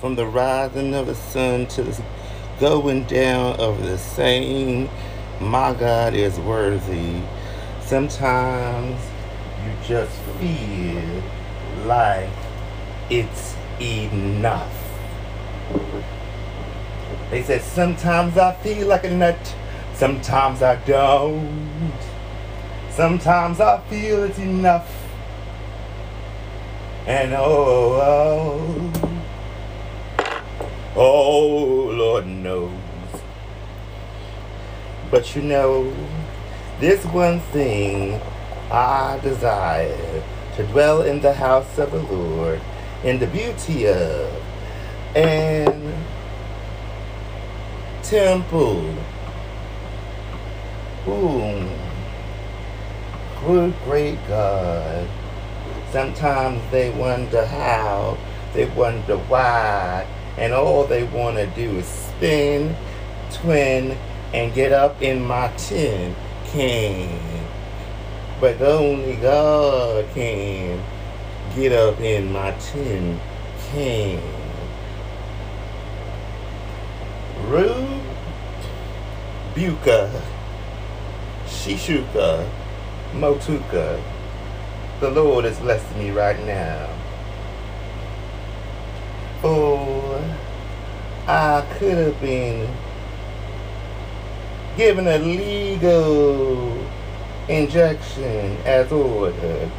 from the rising of the sun to the going down of the same. My God is worthy. Sometimes you just feel like it's enough. They said, sometimes I feel like a nut, sometimes I don't. Sometimes I feel it's enough. And oh, Lord knows. But you know, this one thing I desire, to dwell in the house of the Lord, in the beauty of an temple. Ooh, good great God. Sometimes they wonder how, they wonder why, and all they want to do is spin, twin, and get up in my tin can. But only God can get up in my tin can. Rude Buka Shishuka Motuka. The Lord is blessing me right now. Oh, I could have been given a legal injection as ordered,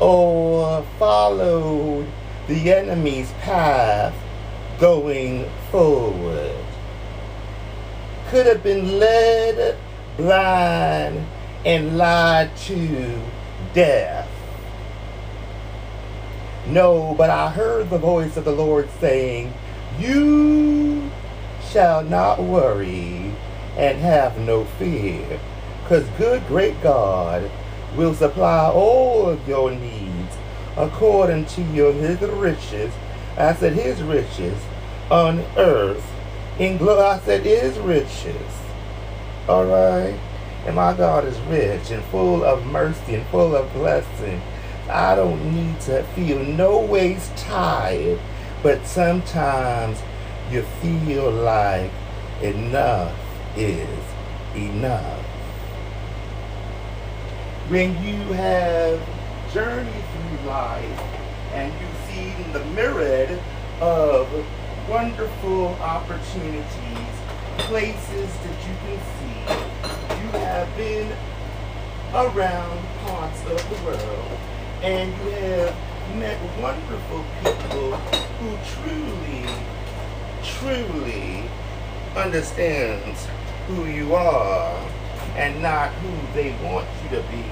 or followed the enemy's path going forward. Could have been led blind and lied to death. No, but I heard the voice of the Lord saying, you shall not worry and have no fear, because good great God will supply all of your needs according to his riches. I said his riches on earth in glory. I said his riches. All right. And my God is rich and full of mercy and full of blessing. I don't need to feel no ways tired, but sometimes you feel like enough is enough. When you have journeyed through life and you've seen the myriad of wonderful opportunities, places that you can see, you have been around parts of the world and you have met wonderful people who truly understands who you are and not who they want you to be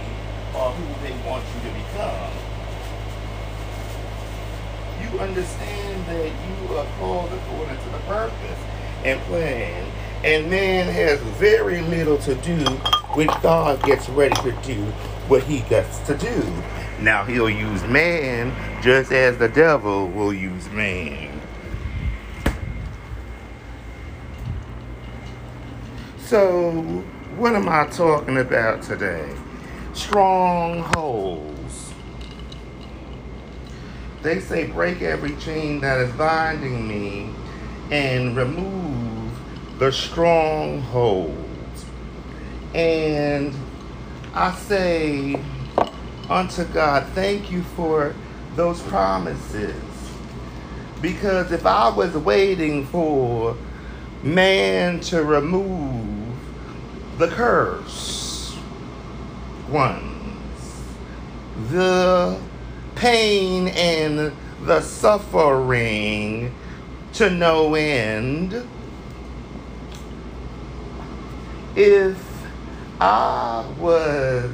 or who they want you to become. You understand that you are called according to the purpose and plan, and man has very little to do when God gets ready to do what he gets to do. Now he'll use man just as the devil will use man. So, what am I talking about today? Strongholds. They say break every chain that is binding me and remove the strongholds. And I say unto God, thank you for those promises. Because if I was waiting for man to remove the curse ones, the pain and the suffering to no end, if I was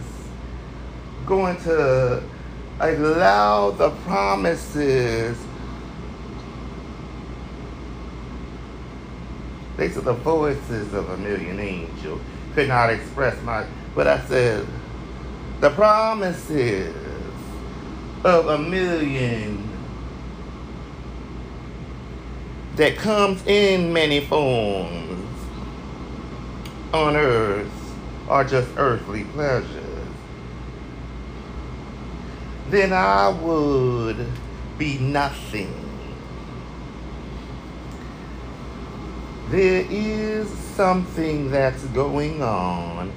going to allow the promises, they said the voices of a million angels could not express my, but I said, the promises of a million that comes in many forms on earth are just earthly pleasures. Then I would be nothing. there is something that's going on,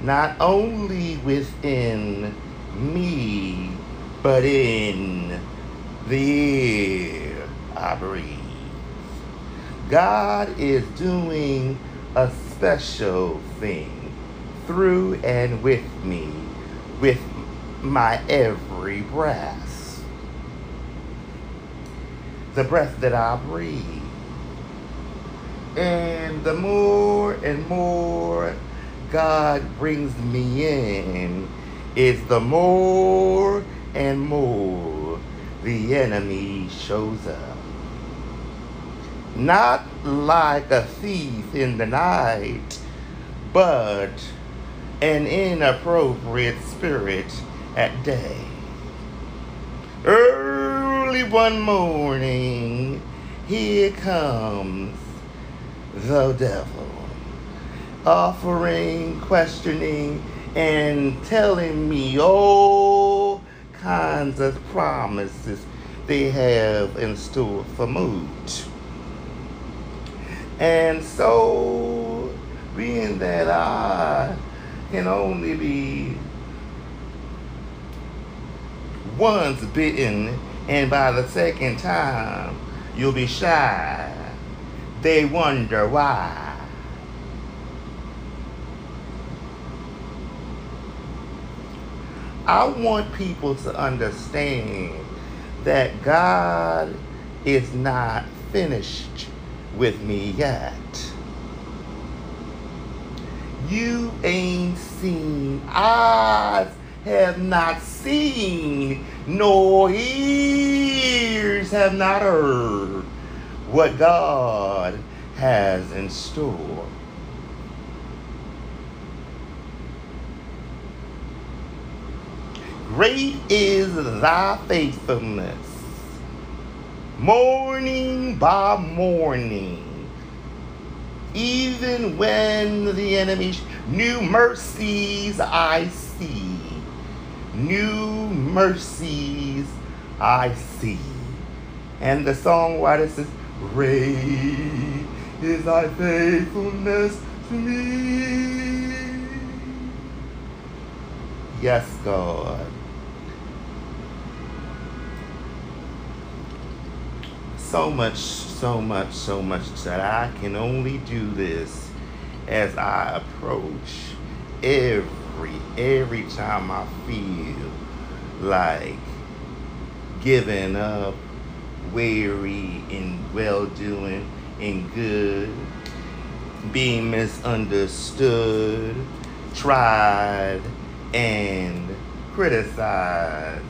not only within me, but in the air I breathe. God is doing a special thing through and with me, with my every breath. The breath that I breathe. And the more and more God brings me in, is the more and more the enemy shows up. Not like a thief in the night, but an inappropriate spirit at day. Early one morning, here comes the devil, offering, questioning, and telling me all kinds of promises they have in store for Moot. And so, being that I can only be once bitten, and by the second time you'll be shy, they wonder why. I want people to understand that God is not finished with me yet. You ain't seen, eyes have not seen, nor ears have not heard what God has in store. Great is thy faithfulness. Morning by morning, even when the enemy's new mercies I see, new mercies I see. And the songwriter says, great is thy faithfulness to me. Yes, God. So much that I can only do this as I approach every time I feel like giving up, weary and well-doing and good, being misunderstood, tried and criticized,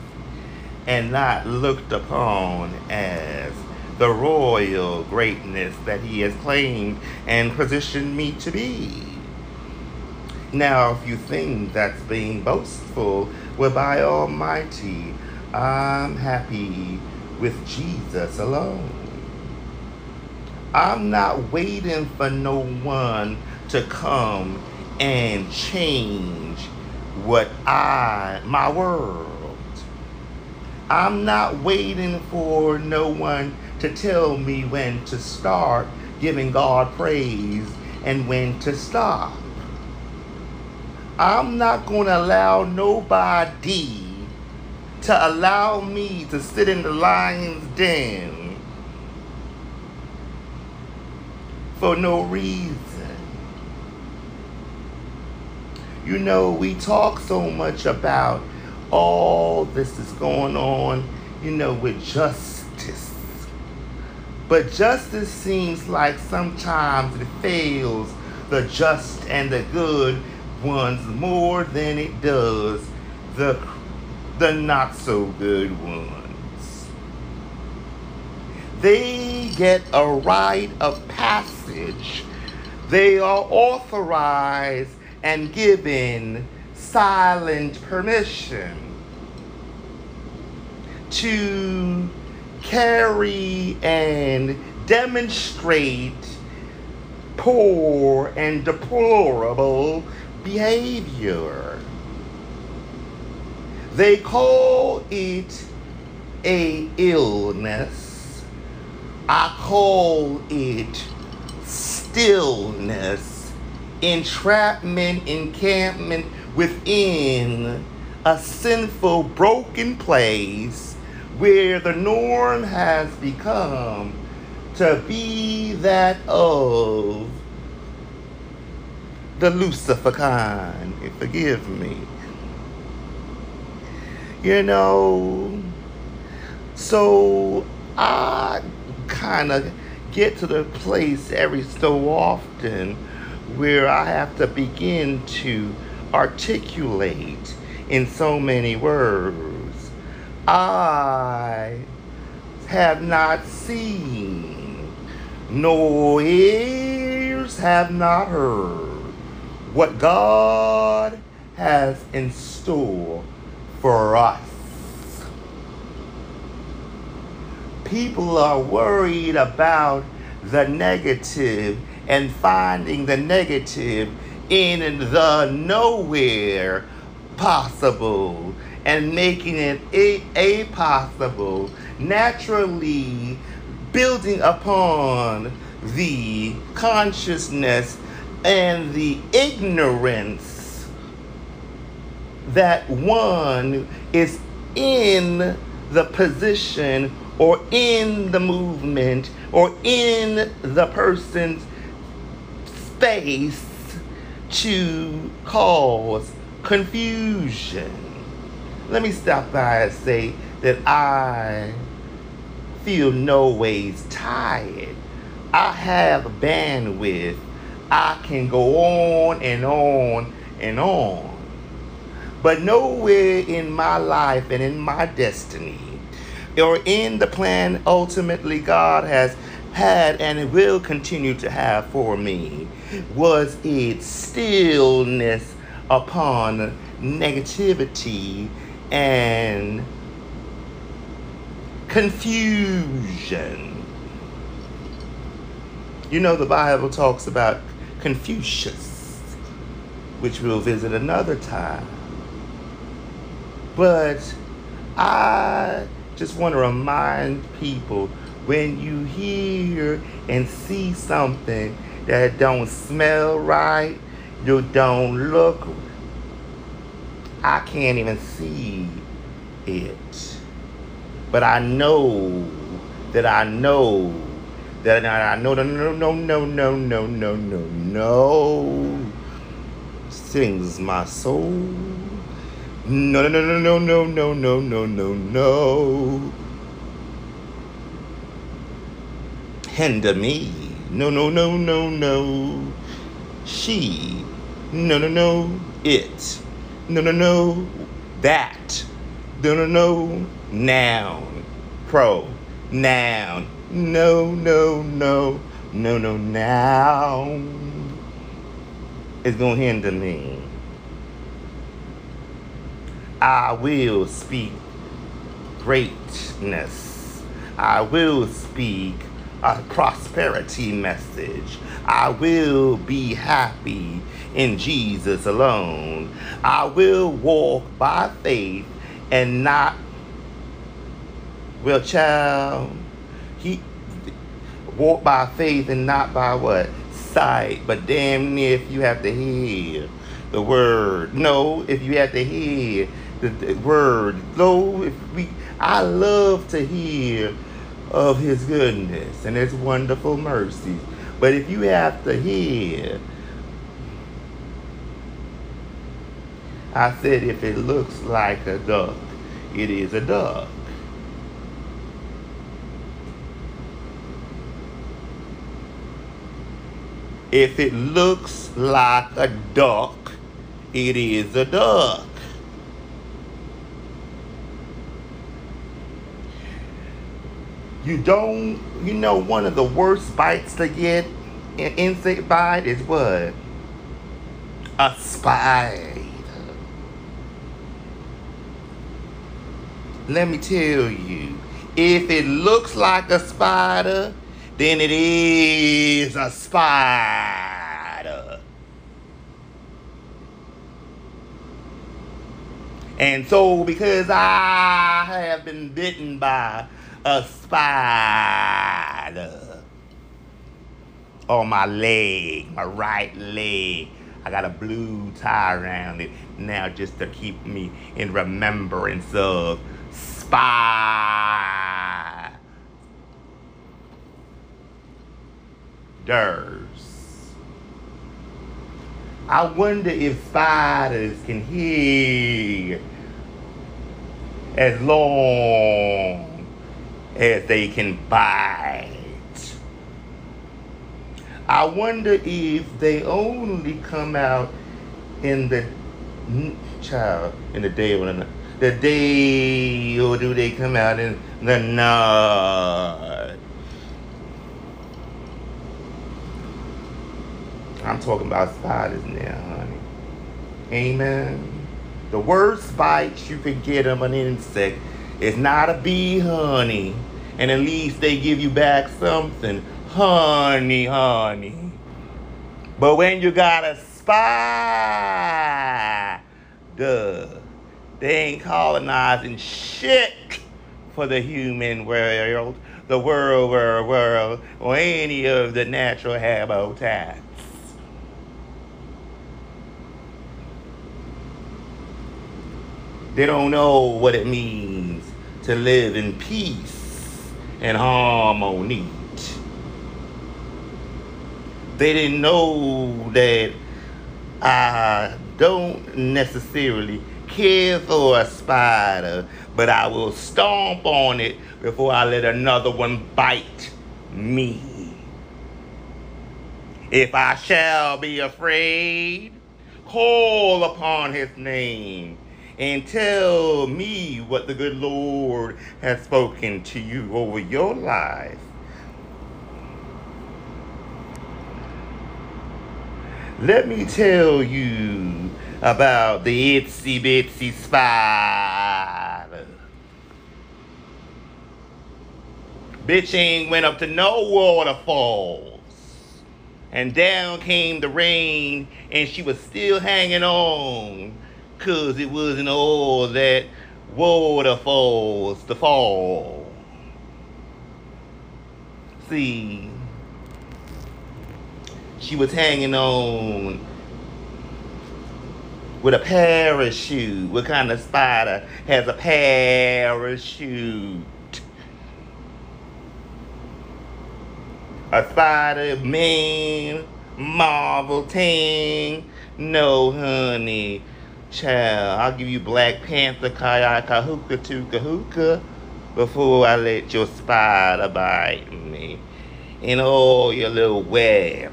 and not looked upon as the royal greatness that he has claimed and positioned me to be. Now, if you think that's being boastful, well, by Almighty, I'm happy with Jesus alone. I'm not waiting for no one to come and change my world. I'm not waiting for no one to tell me when to start giving God praise and when to stop. I'm not going to allow nobody to allow me to sit in the lion's den for no reason. You know, we talk so much about all this is going on, you know, with justice. But justice seems like sometimes it fails the just and the good ones more than it does the not so good ones. They get a rite of passage. They are authorized and given silent permission to carry and demonstrate poor and deplorable behavior. They call it an illness. I call it stillness, entrapment, encampment within a sinful, broken place where the norm has become to be that of the Lucifer kind. Forgive me. You know, so I kind of get to the place every so often where I have to begin to articulate in so many words. I have not seen, nor ears have not heard what God has in store for us. People are worried about the negative and finding the negative in the nowhere possible and making it a possible, naturally building upon the consciousness and the ignorance that one is in the position or in the movement or in the person's space to cause confusion. Let me stop by and say that I feel no ways tired. I have bandwidth. I can go on and on and on. But nowhere in my life and in my destiny or in the plan ultimately God has had and will continue to have for me was its stillness upon negativity and confusion. You know, the Bible talks about Confucius, which we'll visit another time. But I just want to remind people, when you hear and see something that don't smell right, you don't look, I can't even see it. But I know that I know that I know no sings my soul. No. Hinder me. No. She. No. It. No. That. No. Noun. Pronoun. No. No. Now. It's gonna hinder me. I will speak greatness. I will speak a prosperity message. I will be happy in Jesus alone. I will walk by faith and not, well, child, he walk by faith and not by what? Sight. But damn near if you have to hear the word. No, if you have to hear the word. Though I love to hear of his goodness and his wonderful mercies. But if you have to hear, I said if it looks like a duck, it is a duck. If it looks like a duck, it is a duck. You know, one of the worst bites to get, an insect bite, is what? A spider. Let me tell you, if it looks like a spider, then it is a spider. And so because I have been bitten by a spider, on my leg, my right leg. I got a blue tie around it now just to keep me in remembrance of spiders. I wonder if spiders can hear as long as they can bite. I wonder if they only come out in the day or the night. The day, or do they come out in the night? I'm talking about spiders now, honey. Amen. The worst bites you could get of an insect is not a bee, honey. And at least they give you back something. Honey. But when you got a spider, they ain't colonizing shit for the human world, the world, or any of the natural habitats. They don't know what it means to live in peace and harmony. They didn't know that I don't necessarily care for a spider, but I will stomp on it before I let another one bite me. If I shall be afraid, call upon his name and tell me what the good Lord has spoken to you over your life. Let me tell you about the itsy bitsy spider. Bitch ain't went up to no waterfalls. And down came the rain, and she was still hanging on, 'cause it wasn't all that waterfalls to fall. See, she was hanging on with a parachute. What kind of spider has a parachute? A Spider-Man Marvel thing? No, honey. Child, I'll give you Black Panther, Kayaka, hookah to kahookah before I let your spider bite me. And all your little webs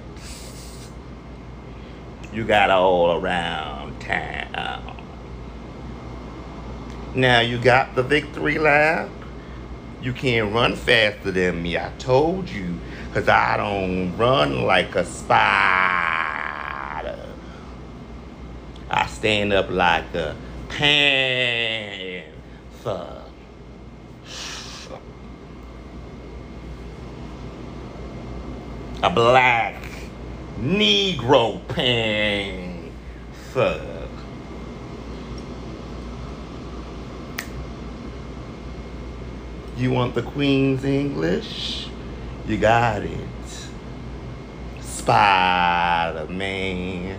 you got all around town. Now you got the victory lap. You can't run faster than me. I told you, 'cause I don't run like a spider. I stand up like a panther. A black Negro panther. You want the Queen's English? You got it. Spider-Man.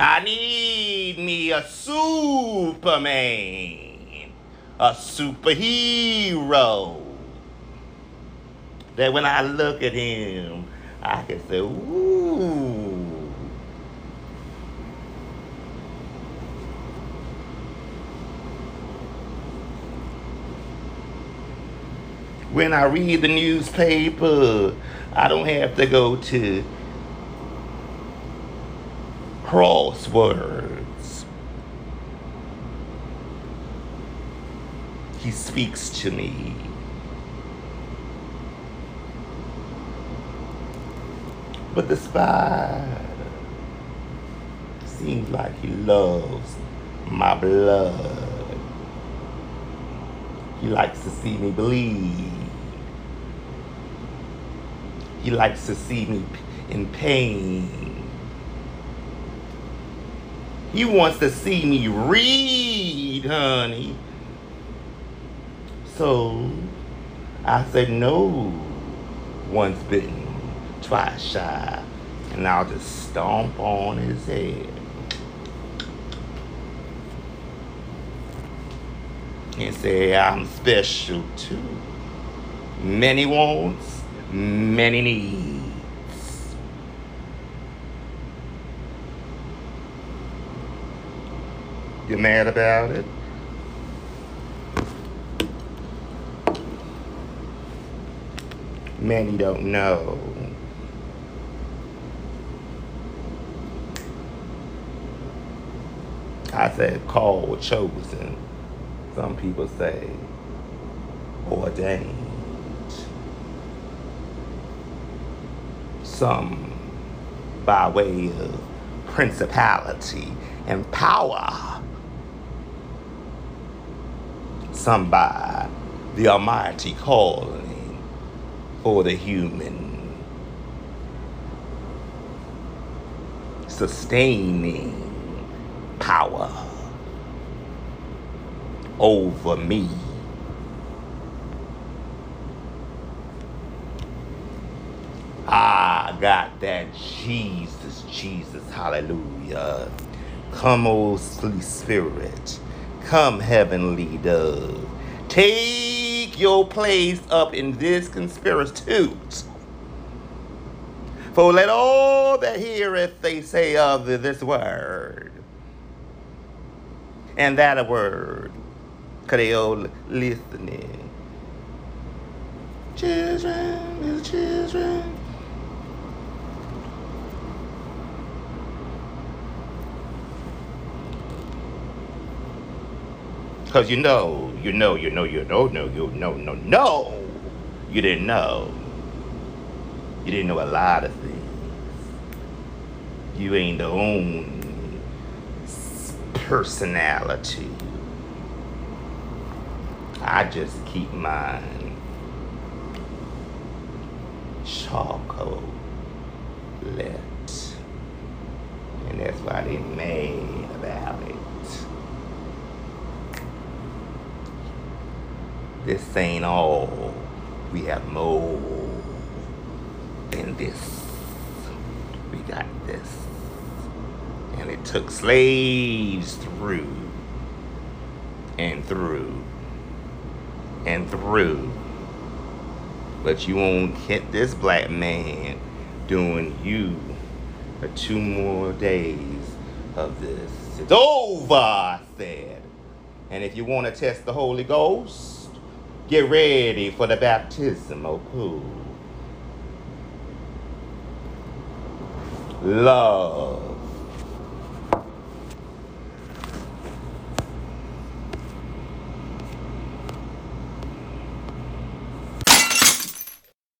I need me a Superman, a superhero, that when I look at him, I can say, ooh. When I read the newspaper, I don't have to go to crosswords. He speaks to me. But the spider seems like he loves my blood. He likes to see me bleed. He likes to see me in pain. He wants to see me read, honey. So I said, no, once bitten, twice shy. And I'll just stomp on his head. And say, I'm special too. Many wants, many needs. You mad about it? Many don't know. I said called, chosen. Some people say ordained. Some by way of principality and power. Some by the almighty calling for the human. Sustaining power over me. I got that Jesus, Jesus, hallelujah. Come, O sweet spirit. Come, heavenly dove. Take your place up in this conspiracy. For let all that heareth they say of this word. And that a word. Cause they all listening. Children, little children. Cause you know, you didn't know. You didn't know a lot of things. You ain't the own personality. I just keep mine chocolate. And that's why they made about it. This ain't all. We have more than this. We got this. And it took slaves through and through and through. But you won't get this black man doing you for 2 more days of this. It's over, I said. And if you want to test the Holy Ghost, get ready for the baptismal pool. Love.